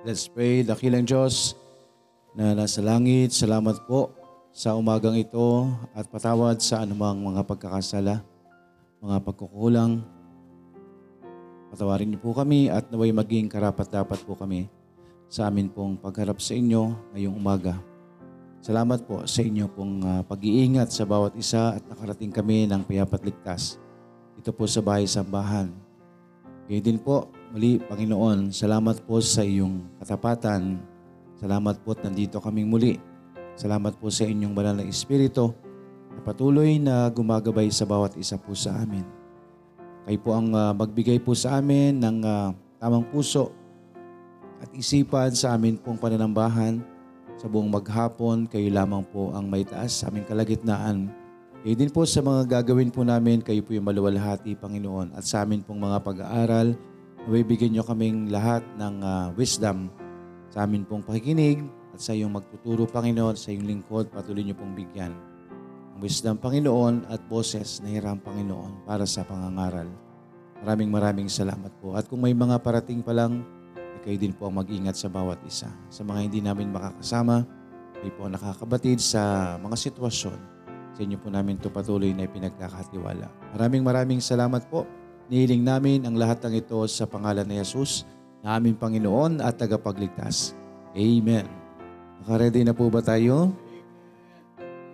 Let's pray. Dakilang Diyos na nasa langit, salamat po sa umagang ito at patawad sa anumang mga pagkakasala, mga pagkukulang. Patawarin niyo po kami at naway maging karapat-dapat po kami sa amin pong pagharap sa inyo ngayong umaga. Salamat po sa inyo pong pag-iingat sa bawat isa at nakarating kami ng payapat ligtas. Ito po sa bahay-sambahan. Kaya din po, muli Panginoon, salamat po sa iyong katapatan. Salamat po at nandito kaming muli. Salamat po sa inyong banal na espiritu na patuloy na gumagabay sa bawat isa po sa amin. Kayo po ang magbigay po sa amin ng tamang puso at isipan sa amin pong pananambahan sa buong maghapon. Kayo lamang po ang may taas sa aming kalagitnaan. Kayo din po sa mga gagawin po namin, kayo po yung maluwalhati, Panginoon. At sa amin pong mga pag-aaral, nabibigyan nyo kaming lahat ng wisdom sa amin pong pakikinig at sa iyong magtuturo, Panginoon. Sa iyong lingkod, patuloy nyo pong bigyan ang wisdom, Panginoon, at boses na hiram, Panginoon, para sa pangangaral. Maraming salamat po. At kung may mga parating pa lang, kayo din po ang mag-ingat sa bawat isa. Sa mga hindi namin makakasama, kayo po ang nakakabatid sa mga sitwasyon. Sa inyo po namin ito patuloy na ipinagkakatiwala. Maraming salamat po. Nihiling namin ang lahat ng ito sa pangalan ni Jesus, na aming Panginoon at tagapagligtas. Amen. Nakaready na po ba tayo?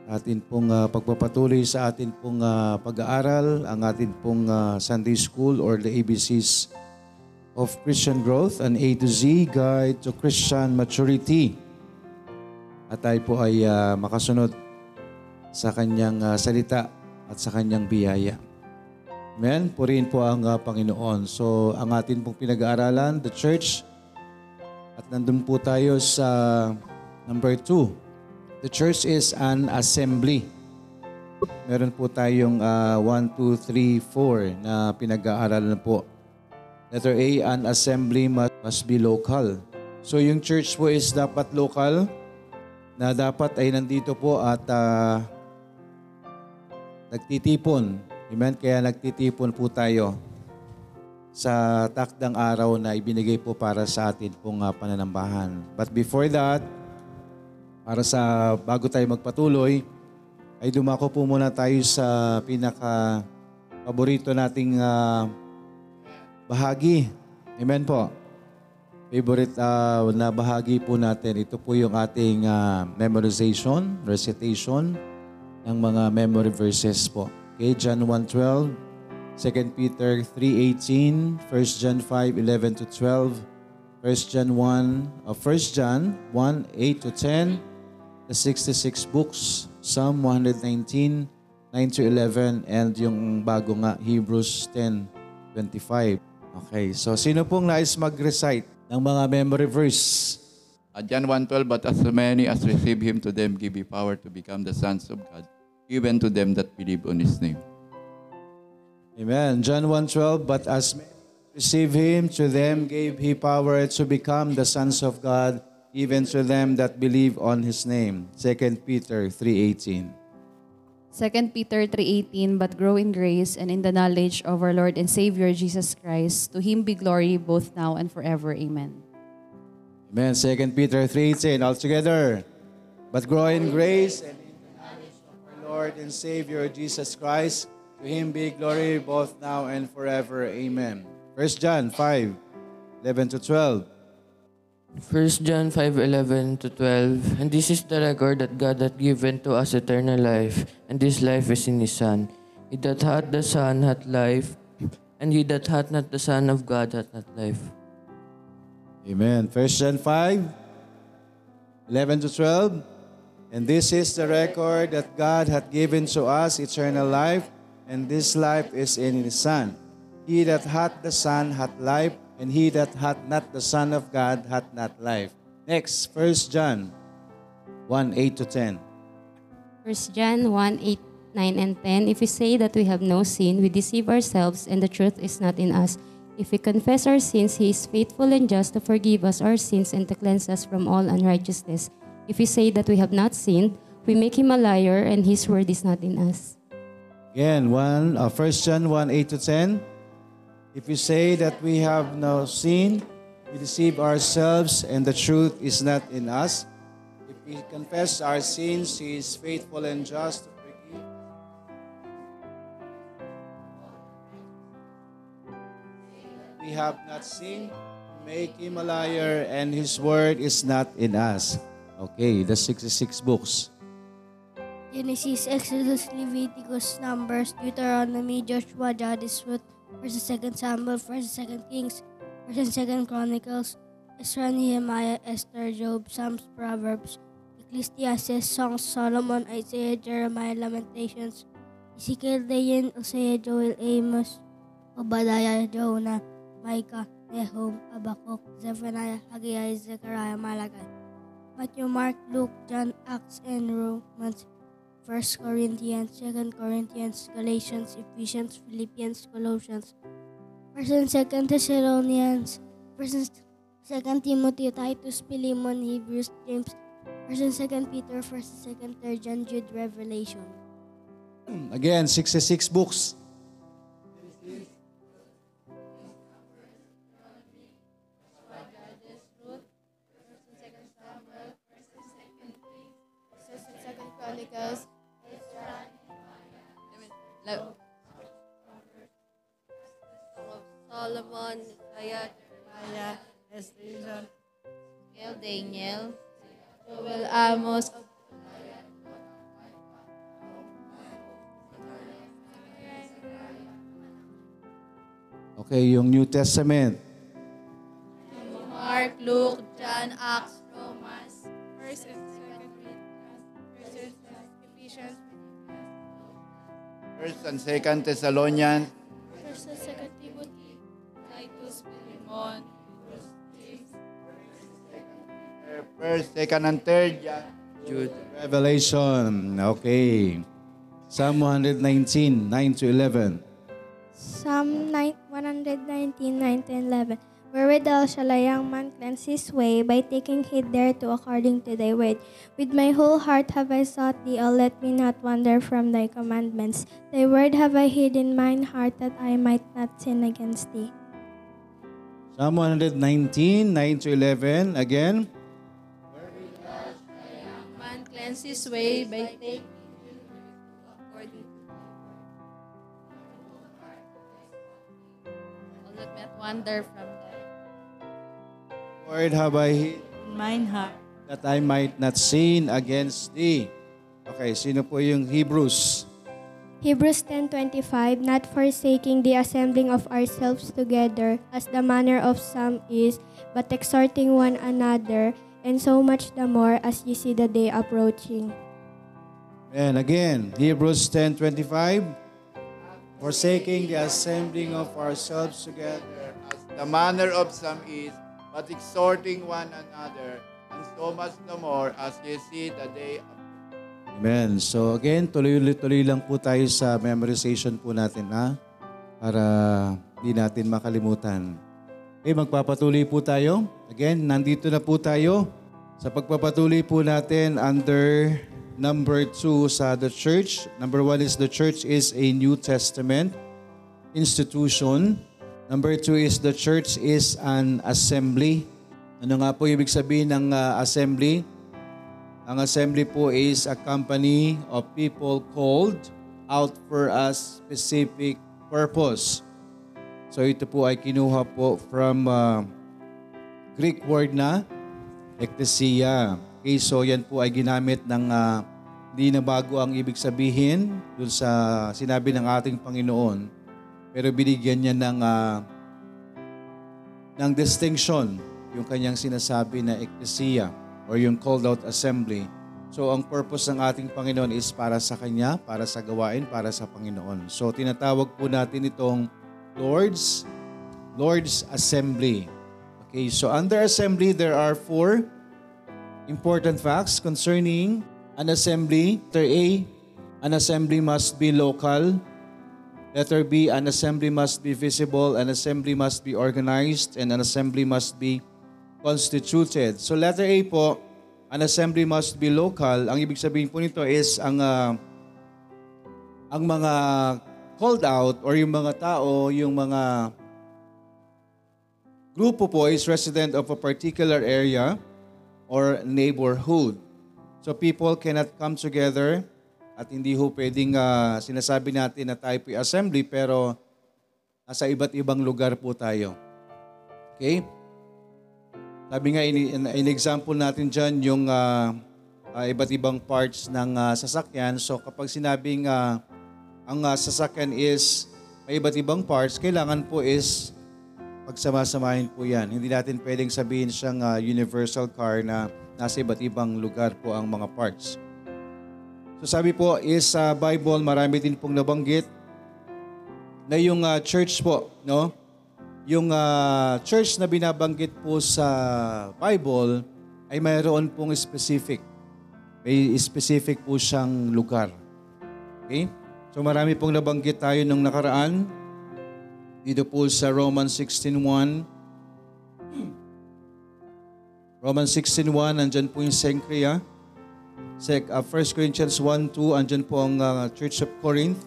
Atin pong pagpapatuloy sa atin pong pag-aaral, ang atin pong Sunday School or the ABC's of Christian Growth, an A-Z Guide to Christian Maturity. At tayo po ay makasunod sa kanyang salita at sa kanyang biyaya. Amen? Purihin po ang Panginoon. So, ang atin pong pinag-aaralan, the Church. At nandun po tayo sa number 2. The Church is an assembly. Meron po tayong 1, 2, 3, 4 na pinag-aaralan po. Letter A, an assembly must be local. So yung church po is dapat local, na dapat ay nandito po at nagtitipon. Amen? Kaya nagtitipon po tayo sa takdang araw na ibinigay po para sa atin pong pananambahan. But before that, bago tayo magpatuloy, ay dumako po muna tayo sa pinaka-paborito nating bahagi. Amen po. Favorite na bahagi po natin. Ito po yung ating memorization, recitation ng mga memory verses po. Okay, John 1:12, 2 Peter 3:18, 1 John 5:11-12, 1 John 1:8-10, the 66 books, Psalm 119, 9-11, and yung bago nga, Hebrews 10:25. Okay, so sino pong nais mag-recite ng mga memory verse? John 1:12, but as many as receive Him, to them give He power to become the sons of God, even to them that believe on His name. Amen. John 1:12, but as many receive Him, to them gave He power to become the sons of God, even to them that believe on His name. 2 Peter 3:18. 2 Peter 3:18, but grow in grace and in the knowledge of our Lord and Savior Jesus Christ. To Him be glory both now and forever. Amen. Amen. 2 Peter 3:18, all together. But grow in grace and in the knowledge of our Lord and Savior Jesus Christ. To Him be glory both now and forever. Amen. 1 John 5:11-12. 1 John 5:11-12, and this is the record that God hath given to us eternal life, and this life is in His Son. He that hath the Son hath life, and he that hath not the Son of God hath not life. Amen. 1 John 5:11-12, and this is the record that God hath given to us eternal life, and this life is in His Son. He that hath the Son hath life, and he that hath not the Son of God hath not life. Next, 1 John 1:8-10. 1 John 1:8, 9, and 10. If we say that we have no sin, we deceive ourselves, and the truth is not in us. If we confess our sins, He is faithful and just to forgive us our sins and to cleanse us from all unrighteousness. If we say that we have not sinned, we make Him a liar, and His word is not in us. Again, 1 John 1:8-10. If we say that we have no sin, we deceive ourselves and the truth is not in us. If we confess our sins, He is faithful and just. We have not sinned, make him a liar, and his word is not in us. Okay, the 66 books. Genesis, Exodus, Leviticus, Numbers, Deuteronomy, Joshua, Judges, Ruth, 1 Samuel, 1 Kings, 1 Chronicles, Ezra, Nehemiah, Esther, Job, Psalms, Proverbs, Ecclesiastes, Songs, Solomon, Isaiah, Jeremiah, Lamentations, Ezekiel, Daniel, Hosea, Joel, Amos, Obadiah, Jonah, Micah, Nahum, Habakkuk, Zephaniah, Haggai, Zechariah, Malachi, Matthew, Mark, Luke, John, Acts, and Romans, 1 Corinthians, 2 Corinthians, Galatians, Ephesians, Philippians, Colossians, 1 and 2 Thessalonians, 1 and 2 Timothy, Titus, Philemon, Hebrews, James, 1 and 2 Peter, 1 and 2 3 John, Jude, Revelation. Again, 66 books. Chronicles, Solomon, Isaiah, Esther, Daniel, Joel, Amos, okay, yung New Testament. Mark, Luke, John, Acts, Romans, 1 and 2 Thessalonians, 1 and 2 Timothy, Titus, Philemon, Hebrews, James, 1, 2, and 3 Jude, Revelation. Okay. Psalm 119, 9-11. Psalm 119, 9-11. Wherewithal shall a young man cleanse his way, by taking heed thereto according to thy word. With my whole heart have I sought thee, O let me not wander from thy commandments. Thy word have I hid in mine heart, that I might not sin against thee. Psalm 119, 9-11, again. Wherewithal shall a young man cleanse his way, by taking heed. O let me not wander from thy word have I hid in mine heart, that I might not sin against thee. Okay, sino po yung Hebrews? Hebrews 10:25, not forsaking the assembling of ourselves together, as the manner of some is, but exhorting one another, and so much the more as ye see the day approaching. And again, Hebrews 10:25, forsaking the assembling of ourselves together, as the manner of some is, but exhorting one another, and so much no more as ye see the day of... Amen. So again, tuloy-tuloy lang po tayo sa memorization po natin, ha? Para di natin makalimutan. Okay, magpapatuloy po tayo. Again, nandito na po tayo sa pagpapatuloy po natin under number 2 sa the church. Number 1 is the church is a New Testament institution. Number 2 is the church is an assembly. Ano nga po ibig sabihin ng assembly? Ang assembly po is a company of people called out for a specific purpose. So ito po ay kinuha po from Greek word na ecclesia. Okay, so yan po ay ginamit ng hindi na bago ang ibig sabihin dun sa sinabi ng ating Panginoon. Pero binigyan niya ng distinction yung kanyang sinasabi na ecclesia or yung called out assembly. So ang purpose ng ating Panginoon is para sa Kanya, para sa gawain, para sa Panginoon. So tinatawag po natin itong Lord's Assembly. Okay, so under assembly there are 4 important facts concerning an assembly. Letter A, an assembly must be local. Letter B, an assembly must be visible, an assembly must be organized, and an assembly must be constituted. So letter A po, an assembly must be local. Ang ibig sabihin po nito is ang mga called out or yung mga tao, yung mga grupo po is resident of a particular area or neighborhood. So people cannot come together at hindi ho pwedeng sinasabi natin na tayo po assembly pero sa iba't ibang lugar po tayo. Okay? Sabi nga, in-example natin dyan yung iba't ibang parts ng sasakyan. So kapag sinabing ang sasakyan is may iba't ibang parts, kailangan po is pagsamasamahin po yan. Hindi natin pwedeng sabihin siyang universal car na nasa iba't ibang lugar po ang mga parts. So sabi po is sa Bible, marami din pong nabanggit na yung church po, no? Yung church na binabanggit po sa Bible ay mayroon pong specific. May specific po siyang lugar. Okay? So marami pong nabanggit tayo nung nakaraan. Dito po sa Romans 16:1. Romans 16:1, andyan po yung Sancria. 1 Corinthians 1:2, andyan po ang Church of Corinth.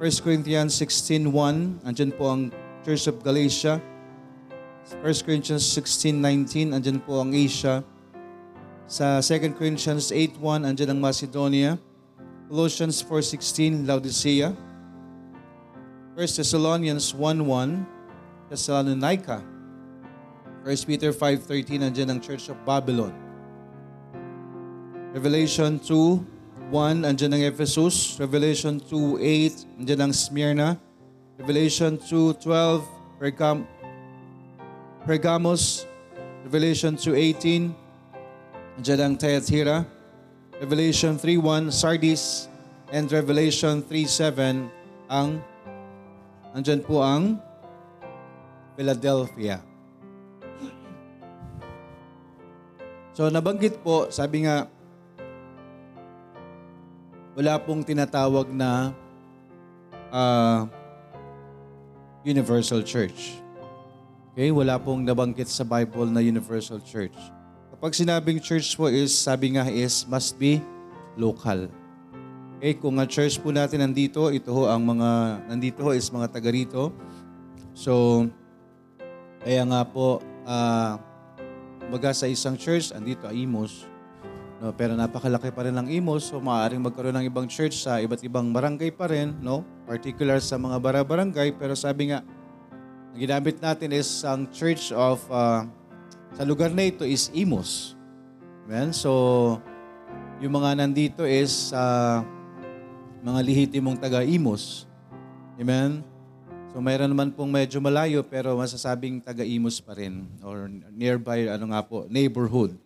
1 Corinthians 16:1, andyan po ang Church of Galatia. 1 Corinthians 16:19, andyan po ang Asia. Sa 2 Corinthians 8:1, andyan ang Macedonia. Colossians 4:16, Laodicea. 1 Thessalonians 1:1, Thessalonica. 1 Peter 5:13, andyan ang Church of Babylon. Revelation 2:1, andyan ang Ephesus. Revelation 2:8, andyan ang Smyrna. Revelation 2:12, Pergamos. Revelation 2:18, andyan ang Thyatira. Revelation 3:1, Sardis. And Revelation 3:7, andyan po ang Philadelphia. So nabanggit po, sabi nga, wala pong tinatawag na universal church. Okay, wala pong nabanggit sa Bible na universal church. Kapag sinabing church po is, sabi nga is, must be local. Okay, kung ang church po natin nandito, ito ho ang mga, nandito ho is mga taga rito. So, kaya nga po, baga sa isang church, andito ay Imos. No, pero napakalaki pa rin ang Imos, so maaaring magkaroon ng ibang church sa iba't ibang barangay pa rin, no? Particular sa mga bara-barangay, pero sabi nga, ang ginamit natin is ang church of, sa lugar na ito is Imos. Amen? So, yung mga nandito is mga lihitimong taga-Imos. Amen? So, mayroon naman pong medyo malayo, pero masasabing taga-Imos pa rin, or nearby, ano nga po, neighborhood.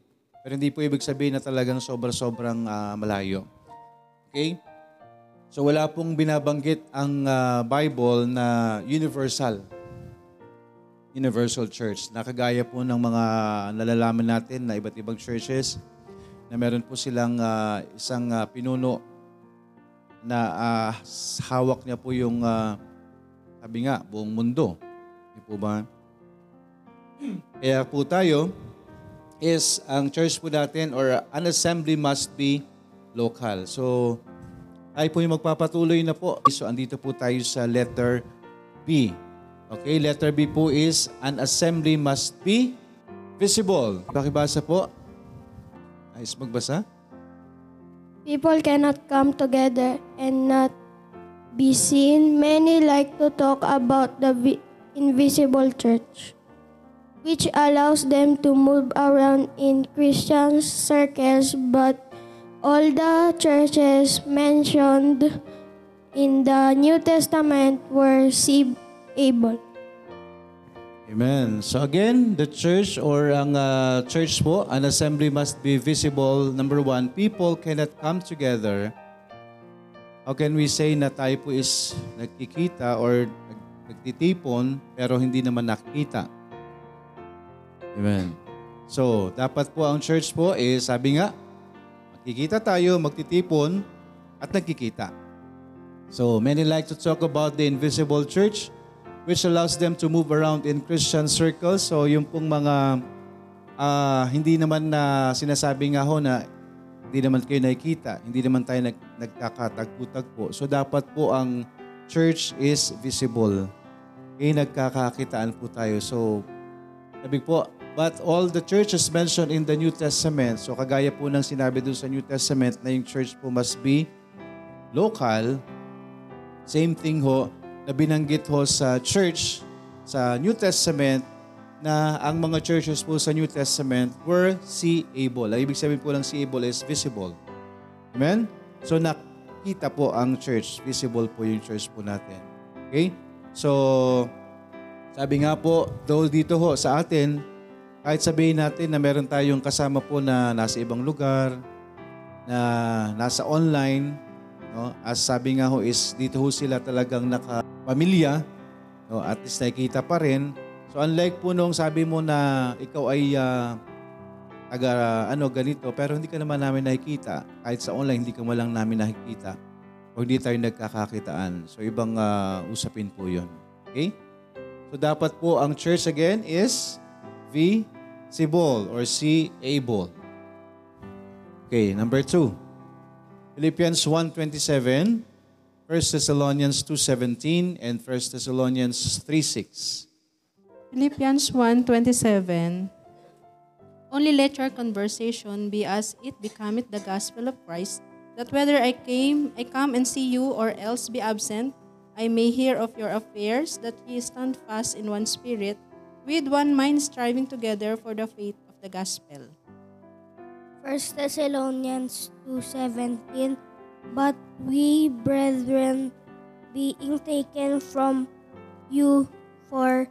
Pero hindi po ibig sabihin na talagang sobrang malayo. Okay? So wala pong binabanggit ang Bible na universal church. Nakagaya po ng mga nalalaman natin na iba't ibang churches na meron po silang isang pinuno na hawak niya po yung sabi nga, buong mundo. Hindi po ba? Kaya po tayo is ang church po natin or an assembly must be local. So, tayo po yung magpapatuloy na po. So, andito po tayo sa letter B. Okay, letter B po is an assembly must be visible. Pakibasa po. Ayos magbasa. People cannot come together and not be seen. Many like to talk about the invisible church, which allows them to move around in Christian circles, but all the churches mentioned in the New Testament were able. Amen. So again, the church or ang church po, an assembly must be visible. Number one, people cannot come together. How can we say na tayo po is nagkikita or nagtitipon pero hindi naman nakikita? Amen. So, dapat po ang church po is, sabi nga, magkikita tayo, magtitipon, at nagkikita. So, many like to talk about the invisible church, which allows them to move around in Christian circles. So, yung pong mga, hindi naman na sinasabi nga ho na, hindi naman kayo nakikita, hindi naman tayo nagkakatagpo-tagpo. So, dapat po ang church is visible. Eh, nagkakakitaan po tayo. So, Sabi po, but all the churches mentioned in the New Testament, so kagaya po ng sinabi doon sa New Testament na yung church po must be local, same thing ho, na binanggit ho sa church, sa New Testament, na ang mga churches po sa New Testament were seeable. Ibig sabihin po ng seeable is visible. Amen? So nakita po ang church, visible po yung church po natin. Okay? So, sabi nga po, though dito ho sa atin, kahit sabihin natin na meron tayong kasama po na nasa ibang lugar, na nasa online, no? As sabi nga ho is dito ho sila talagang nakapamilya, no? At least nakikita pa rin. So unlike po nung sabi mo na ikaw ay ganito, pero hindi ka naman namin nakikita. Kahit sa online, hindi ka mo lang namin nakikita. O hindi tayo nagkakakitaan. So ibang usapin po yun. Okay? So dapat po ang church again is visible or seeable. Okay, number 2. Philippians 1:27, 1 Thessalonians 2:17, and 1 Thessalonians 3:6. Philippians 1:27. Only let your conversation be as it becometh the gospel of Christ, that whether I come and see you or else be absent, I may hear of your affairs, that ye stand fast in one spirit, with one mind striving together for the faith of the gospel. 1 Thessalonians 2:17. But we, brethren, being taken from you for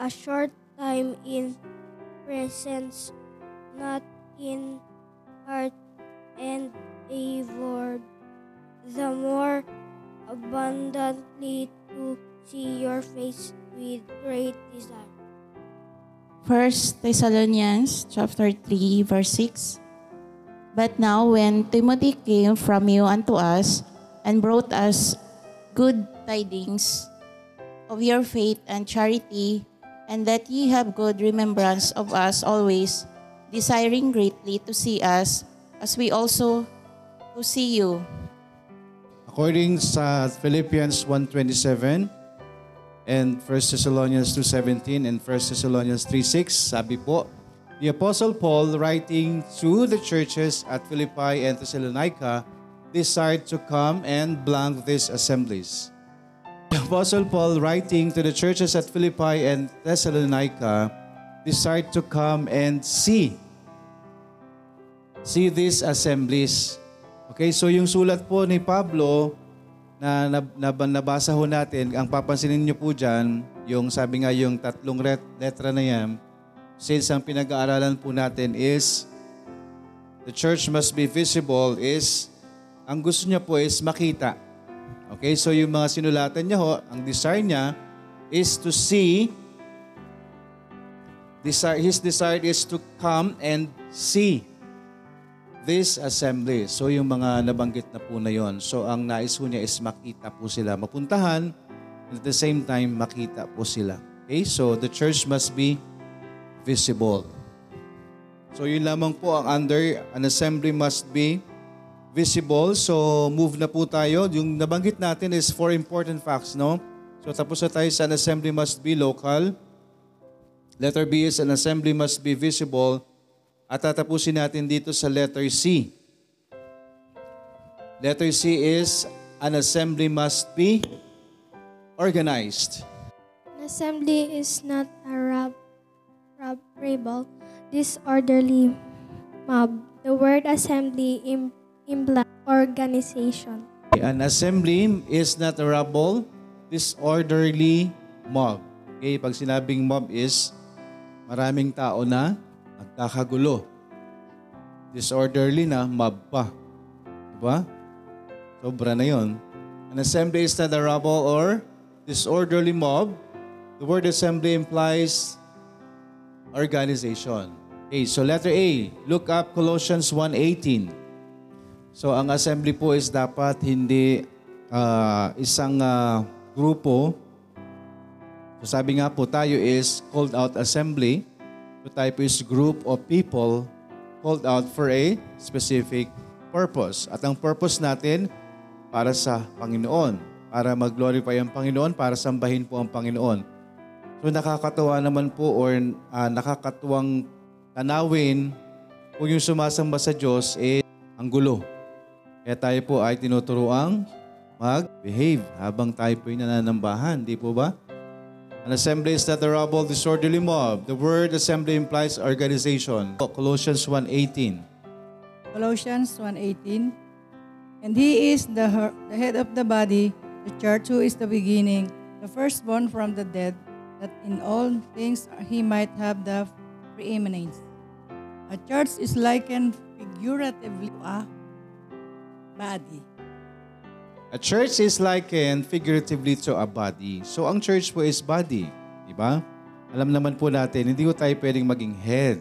a short time in presence, not in heart and a word, the more abundantly to see your face with great desire. 1 Thessalonians chapter 3, verse 6. But now when Timothy came from you unto us, and brought us good tidings of your faith and charity, and that ye have good remembrance of us always, desiring greatly to see us, as we also to see you. According sa Philippians 1:27, and 1 Thessalonians 2:17 and 1 Thessalonians 3:6, sabi po, the Apostle Paul, writing to the churches at Philippi and Thessalonica, desired to come and blank these assemblies. The Apostle Paul, writing to the churches at Philippi and Thessalonica, desired to come and see these assemblies. Okay, so yung sulat po ni Pablo, na nabasa ho natin, ang papansinin nyo po dyan, yung sabi nga yung tatlong letra na yan, since ang pinag-aaralan po natin is, the church must be visible is, ang gusto niya po is makita. Okay, so yung mga sinulatan niya ho, ang desire niya is to see, his desire is to come and see this assembly. So yung mga nabanggit na po na yon. So ang nais po niya is makita po sila. Mapuntahan, at the same time, makita po sila. Okay? So the church must be visible. So yun lamang po ang under, an assembly must be visible. So move na po tayo. Yung nabanggit natin is 4 important facts, no? So tapos na tayo sa an assembly must be local. Letter B is an assembly must be visible. At tatapusin natin dito sa letter C. Letter C is, an assembly must be organized. An assembly is not a rabble, disorderly mob. The word assembly implies organization. An assembly is not a rabble, disorderly mob. Okay, pag sinabing mob is maraming tao na nagkakagulo. Disorderly na, mob pa. Diba? Sobra na yun. An assembly is not a rabble or disorderly mob. The word assembly implies organization. Okay, so letter A, look up Colossians 1:18. So ang assembly po is dapat hindi isang grupo. So sabi nga po tayo is called out assembly. So tayo po is group of people called out for a specific purpose. At ang purpose natin, para sa Panginoon. Para mag-glorify ang Panginoon, para sambahin po ang Panginoon. So nakakatawa naman po or nakakatuwang tanawin kung yung sumasamba sa Diyos eh ang gulo. Kaya tayo po ay tinuturuang mag-behave habang tayo po ay nananambahan, di po ba? An assembly is not a rabble, disorderly mob. The word assembly implies organization. Colossians 1:18. Colossians 1:18. And he is the head of the body, the church, who is the beginning, the firstborn from the dead, that in all things he might have the preeminence. A church is likened figuratively to a body. A church is likened figuratively to a body. So ang church po is body, di ba? Alam naman po natin, hindi po tayo pwedeng maging head.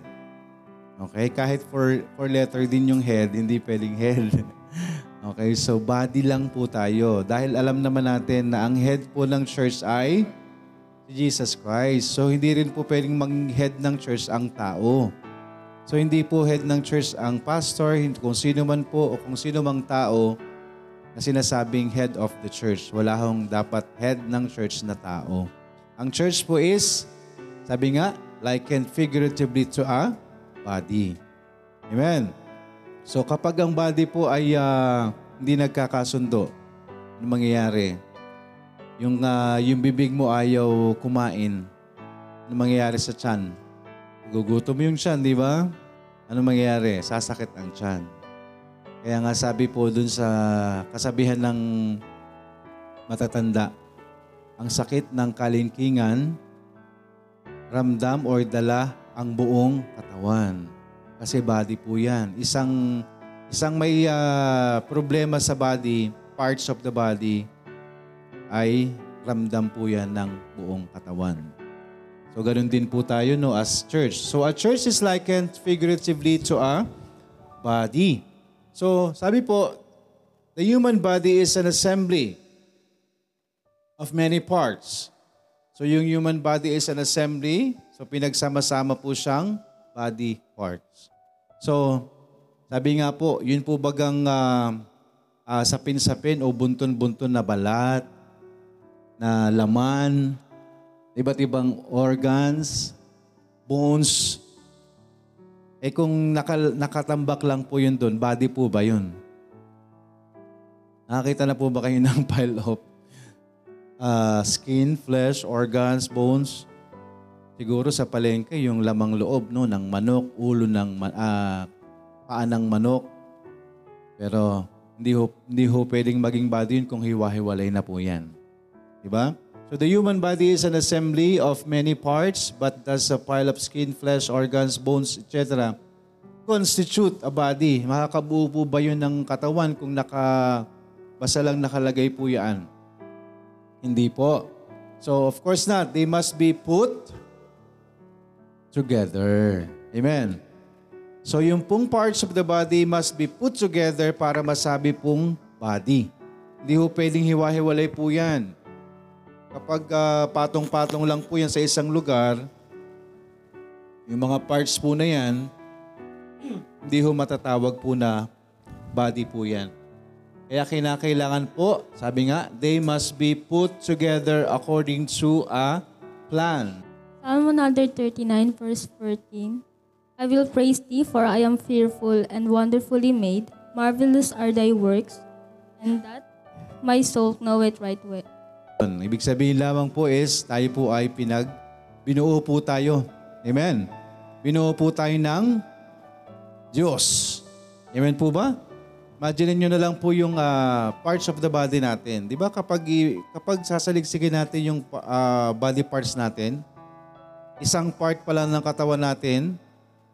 Okay, kahit for letter din yung head, hindi pwedeng head. Okay, so body lang po tayo. Dahil alam naman natin na ang head po ng church ay Jesus Christ. So, hindi rin po pwedeng mag-head ng church ang tao. So, hindi po head ng church ang pastor, kung sino man po o kung sino mang tao na sinasabing head of the church. Wala hong dapat head ng church na tao. Ang church po is, sabi nga, likened figuratively to a body. Amen. So, kapag ang body po ay hindi nagkakasundo, ano mangyayari? Yung bibig mo ayaw kumain, ano mangyayari sa tiyan? Gugutom yung tiyan, di ba? Ano mangyayari? Sasakit ang tiyan. Kaya nga sabi po dun sa kasabihan ng matatanda, ang sakit ng kalingkingan, ramdam or dala ang buong katawan. Kasi body po yan. Isang may problema sa body, parts of the body, ay ramdam po yan ng buong katawan. So, ganun din po tayo no as church. So, a church is likened figuratively to a body. So, sabi po, the human body is an assembly of many parts. So, yung human body is an assembly. So, pinagsama-sama po siyang body parts. So, sabi nga po, yun po bagang sapin-sapin o buntun-buntun na balat, na laman, iba't ibang organs, bones. Eh kung nakatambak lang po yun doon, body po ba yun? Nakakita na po ba kayo ng pile of skin, flesh, organs, bones? Siguro sa palengke, yung lamang loob no, ng manok, ulo ng paa ng manok. Pero hindi ho pwedeng maging body yun kung hiwa-hiwalay na po yan. Diba? So the human body is an assembly of many parts, but does a pile of skin, flesh, organs, bones, etc. constitute a body? Makakabuo po ba yun ng katawan kung basta lang nakalagay po yan? Hindi po. So of course not. They must be put together. Amen. So yung pong parts of the body must be put together para masabi pong body. Hindi ho pwedeng hiwa-hiwalay po yan. Kapag patong-patong lang po yan sa isang lugar, yung mga parts po na yan, hindi ho matatawag po na body po yan. Kaya kinakailangan po, sabi nga, they must be put together according to a plan. Psalm 139 verse 14, I will praise thee, for I am fearful and wonderfully made. Marvelous are thy works, and that my soul knoweth right well. Ibig sabihin lamang po is, tayo po ay binuo po tayo. Amen. Binuo po tayo ng Diyos. Amen po ba? Imagine nyo na lang po yung parts of the body natin. Di ba kapag sasaligsigin natin yung body parts natin, isang part pa lang ng katawan natin,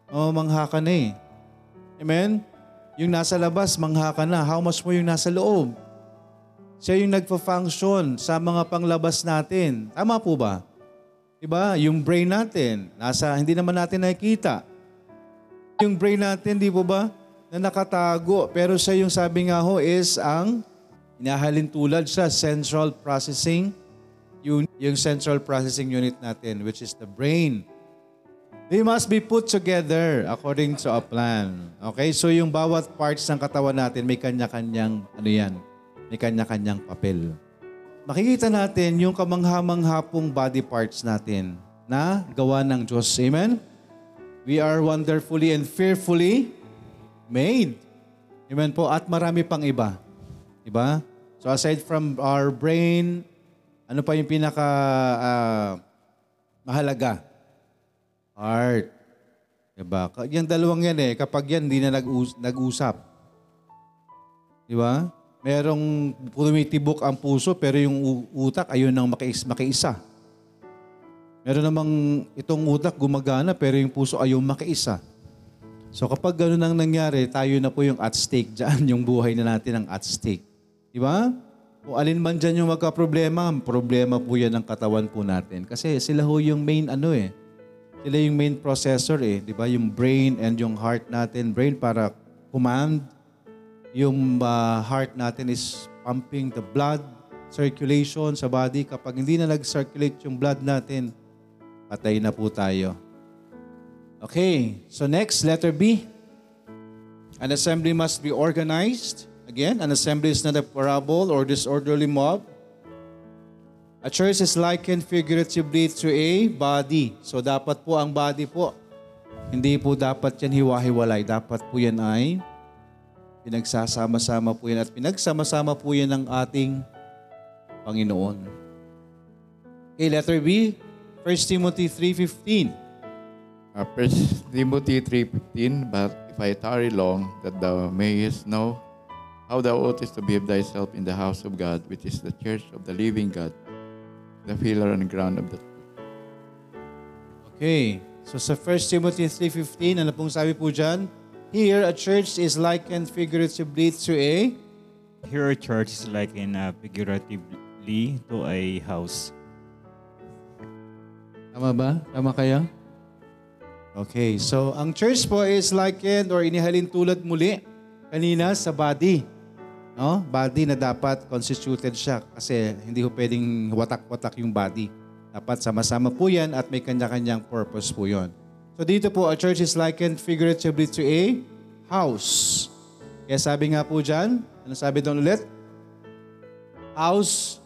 mangha ka na eh. Amen? Yung nasa labas, mangha ka na. How much mo yung nasa loob? Siya yung nagpa-function sa mga panglabas natin. Tama po ba? Diba? Yung brain natin, hindi naman natin nakikita. Yung brain natin, di po ba? Na nakatago. Pero siya yung sabi nga ho is ang inahalin tulad sa central processing unit. Yung central processing unit natin, which is the brain. They must be put together according to a plan. Okay? So yung bawat parts ng katawan natin, may kanya-kanyang papel. makikita natin yung kamangha-manghapong body parts natin na gawa ng Diyos. Amen? We are wonderfully and fearfully made. Amen po? At marami pang iba. Diba? So aside from our brain, ano pa yung pinaka mahalaga? Heart. Diba? Yung dalawang yan eh, kapag yan, hindi na nag-usap. Diba? Merong tumitibok ang puso pero yung utak ayun ang makiisa. Meron namang itong utak gumagana pero yung puso ayun makiisa. So kapag ganun ang nangyari, tayo na po yung at stake dyan, yung buhay na natin ang at stake. Diba? Kung alin man dyan yung magka-problema, problema po yan ang katawan po natin. Kasi sila ho yung main ano eh. Sila yung main processor eh. Diba? Yung brain and yung heart natin. Brain para command. Yung heart natin is pumping the blood circulation sa body. Kapag hindi na nag-circulate yung blood natin, patay na po tayo. Okay, so next, letter B. An assembly must be organized. Again, an assembly is not a parable or disorderly mob. A church is likened figuratively to a body. So dapat po ang body po, hindi po dapat yan hiwa-hiwalay. Dapat po yan ay pinagsasama-sama po yan at pinagsama-sama po yan ng ating Panginoon. Okay, letter B, 1 Timothy 3:15. 1 Timothy 3:15, but if I tarry long, that thou mayest know how thou oughtest to behave thyself in the house of God, which is the church of the living God, the pillar and ground of the truth. Okay, so sa 1 Timothy 3:15, ano pong sabi po dyan? Here, a church is likened figuratively to a... Here, a church is likened figuratively to a house. Tama ba? Tama kaya? Okay, so ang church po is likened or inihalin tulad muli kanina sa body. No? Body na dapat constituted siya kasi hindi po pwedeng watak-watak yung body. Dapat sama-sama po yan at may kanya-kanyang purpose po yon. So dito po, a church is likened figuratively to a house. Kaya sabi nga po dyan, ano sabi doon ulit? House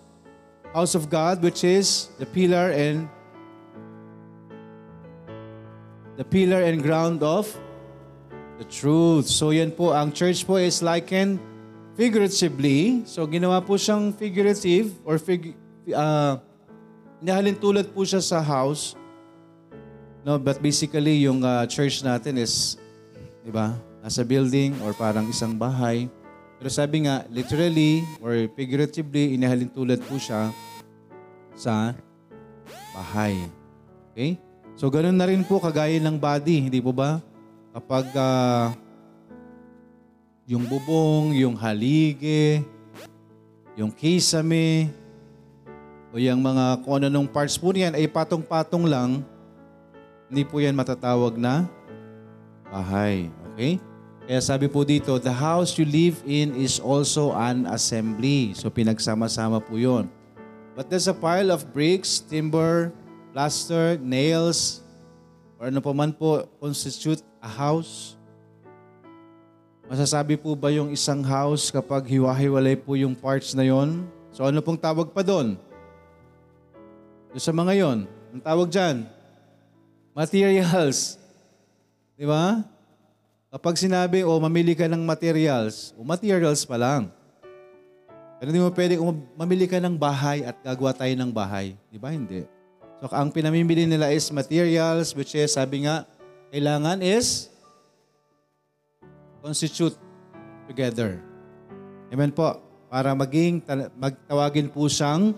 of God, which is the pillar and ground of the truth. So yan po, ang church po is likened figuratively. So ginawa po siyang figurative or nahalin tulad po siya sa house. No, but basically, yung church natin is, di ba, nasa building or parang isang bahay. Pero sabi nga, literally or figuratively, inihalin tulad po siya sa bahay. Okay? So, ganun na rin po kagaya ng body, hindi po ba? Kapag yung bubong, yung haligi, yung kisame, o yung mga kung ano-anong parts po niyan, ay patong-patong lang. Hindi po yan matatawag na bahay. Okay? Kaya sabi po dito, the house you live in is also an assembly. So pinagsama-sama po yun. But there's a pile of bricks, timber, plaster, nails, or ano pa man po, constitute a house. Masasabi po ba yung isang house kapag hiwa-hiwalay po yung parts na yon? So ano pong tawag pa doon? Sa mga yon, ang tawag dyan, materials. Di ba? Kapag sinabi, mamili ka ng materials, materials pa lang. Pero hindi mo pwede, mamili ka ng bahay at gagawa tayo ng bahay. Di ba? Hindi. So, ang pinamimili nila is materials, which is, sabi nga, kailangan is constitute together. Amen po. Para magtawagin po siyang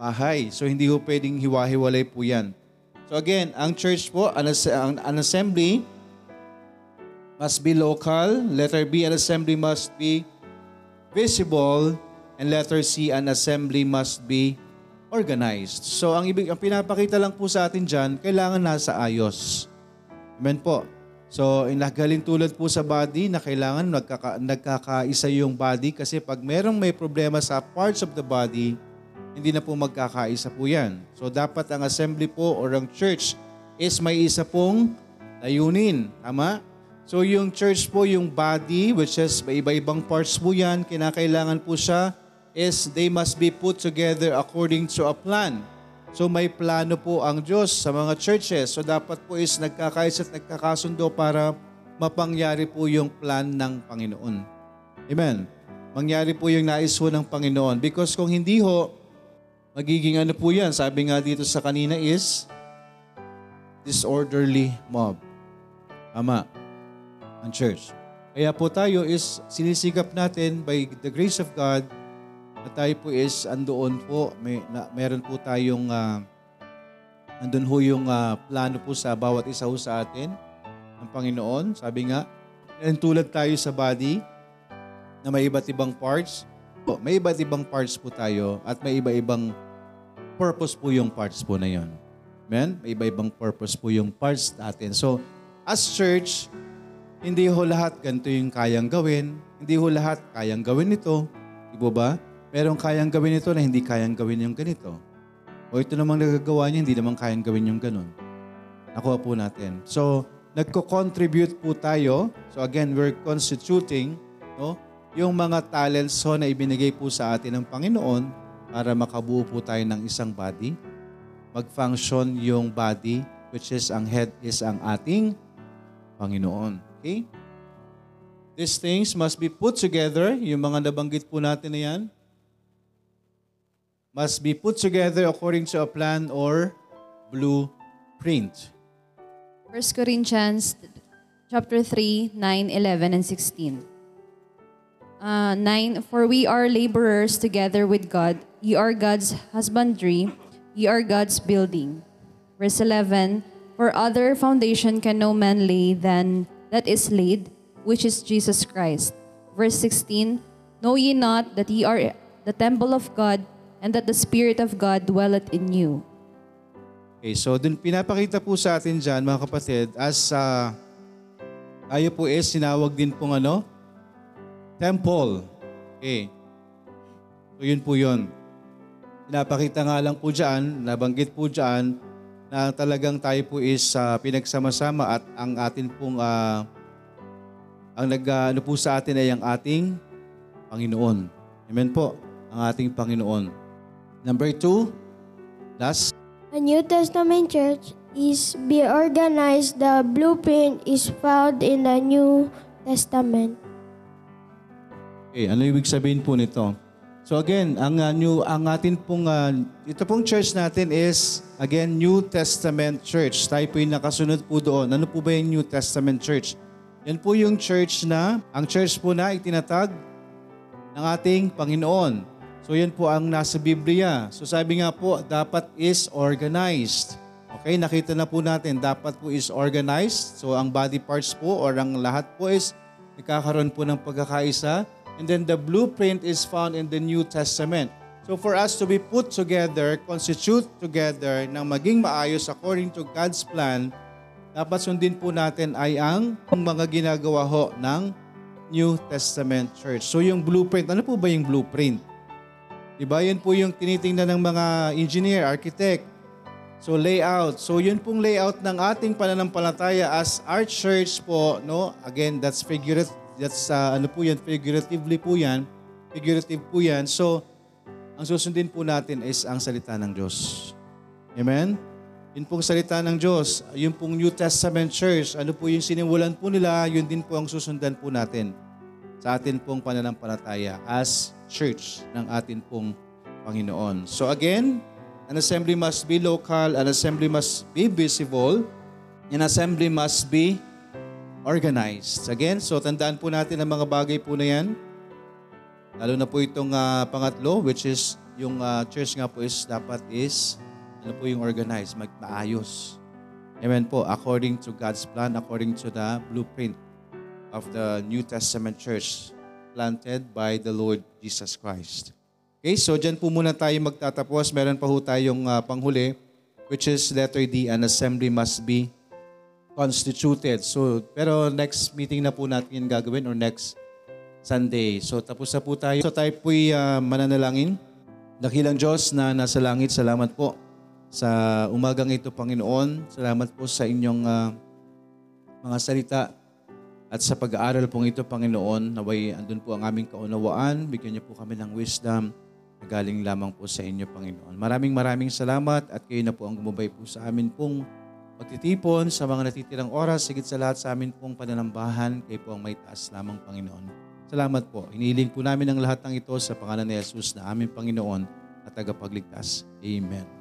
bahay. So, hindi po pwedeng hiwa-hiwalay po yan. So again, ang church po, an assembly must be local. Letter B, an assembly must be visible. And letter C, an assembly must be organized. So ang pinapakita lang po sa atin dyan, kailangan nasa ayos. Amen po. So inagaling tulad po sa body na kailangan nagkakaisa yung body kasi pag merong may problema sa parts of the body, hindi na po magkakaisa po yan. So dapat ang assembly po or ang church is may isa pong layunin. Tama? So yung church po, yung body, which is may iba-ibang parts po yan, kinakailangan po siya is they must be put together according to a plan. So may plano po ang Diyos sa mga churches. So dapat po is nagkakaisa at nagkakasundo para mapangyari po yung plan ng Panginoon. Amen. Mangyari po yung nais ho ng Panginoon. Because kung hindi ho, magiging ano po yan? Sabi nga dito sa kanina is disorderly mob. Ama, ang church. Kaya po tayo is sinisikap natin by the grace of God na tayo po is andoon po, meron po tayong andun ho yung plano po sa bawat isa ho sa atin ng Panginoon. Sabi nga, tulad tayo sa body na may iba't ibang parts. Po, may iba't ibang parts po tayo at may iba-ibang purpose po yung parts po na yun. Amen? May iba-ibang purpose po yung parts natin. So, as church, hindi ho lahat ganito yung kayang gawin. Hindi ho lahat kayang gawin ito. Ibo ba? Merong kayang gawin ito na hindi kayang gawin yung ganito. O ito namang nagagawa niya, hindi namang kayang gawin yung ganun. Nakuha po natin. So, nagko-contribute po tayo. So again, we're constituting yung mga talents ho na ibinigay po sa atin ng Panginoon para makabuo po tayo ng isang body. Mag-function yung body, which is ang head is ang ating Panginoon. Okay? These things must be put together. Yung mga nabanggit po natin na yan. Must be put together according to a plan or blueprint. 1 Corinthians chapter 3, 9, 11, and 16. 9, for we are laborers together with God. Ye are God's husbandry. Ye are God's building. Verse 11, for other foundation can no man lay than that is laid, which is Jesus Christ. Verse 16, know ye not that ye are the temple of God, and that the Spirit of God dwelleth in you. Okay, so dun pinapakita po sa atin dyan, mga kapatid, as tayo po is sinawag din pong ano? Temple. Okay. So yun po yun. Pinapakita nga lang po dyan, nabanggit po dyan, na talagang tayo po is pinagsama-sama at ang atin pong ang nag-ano po sa atin ay ang ating Panginoon. Amen po? Ang ating Panginoon. Number 2, last. A New Testament church is be organized. The blueprint is found in the New Testament. Okay, ano ibig sabihin po nito? So again, ang atin pong, ito pong church natin is, again, New Testament church. Tayo po yung nakasunod po doon. Ano po ba yung New Testament church? Yan po yung church na, ang church po na itinatag ng ating Panginoon. So yan po ang nasa Biblia. So sabi nga po, dapat is organized. Okay, nakita na po natin, dapat po is organized. So ang body parts po or ang lahat po is nagkakaroon po ng pagkakaisa. And then the blueprint is found in the New Testament. So for us to be put together, constitute together, nang maging maayos according to God's plan, dapat sundin po natin ay ang mga ginagawa ho ng New Testament Church. So yung blueprint, ano po ba yung blueprint? Diba yun po yung tinitingnan ng mga engineer, architect. So layout. So yun pong layout ng ating pananampalataya as our church po, no? Again, that's figurative, that's ano po yan, figuratively po yan. Figurative po yan. So ang susundin po natin is ang salita ng Diyos. Amen? Yun pong salita ng Diyos, yun pong New Testament Church, ano po yung sinimulan po nila, yun din po ang susundan po natin sa atin pong pananampalataya as church ng atin pong Panginoon. So again, an assembly must be local, an assembly must be visible, an assembly must be organized. Again, so tandaan po natin ang mga bagay po na yan. Lalo na po itong pangatlo, which is yung church nga po is dapat is ano po yung organized, magmaayos. Amen po, according to God's plan, according to the blueprint of the New Testament Church planted by the Lord Jesus Christ. Okay, so dyan po muna tayo magtatapos. Meron pa po tayong panghuli, which is letter D, an assembly must be constituted. So, pero next meeting na po natin yung gagawin or next Sunday. So, tapos na po tayo. So, tayo po'y mananalangin. Dakilang Diyos na nasa langit, salamat po sa umagang ito, Panginoon. Salamat po sa inyong mga salita at sa pag-aaral pong ito, Panginoon. Naway andun po ang aming kaunawaan. Bigyan niyo po kami ng wisdom galing lamang po sa inyo, Panginoon. Maraming salamat at kayo na po ang gumabay po sa amin pong pagtitipon sa mga natitirang oras, sigit sa lahat sa amin pong panalambahan, kayo po ang may taas lamang, Panginoon. Salamat po. Hinihiling po namin ang lahat ng ito sa pangalan ni Jesus na aming Panginoon at tagapagligtas. Amen.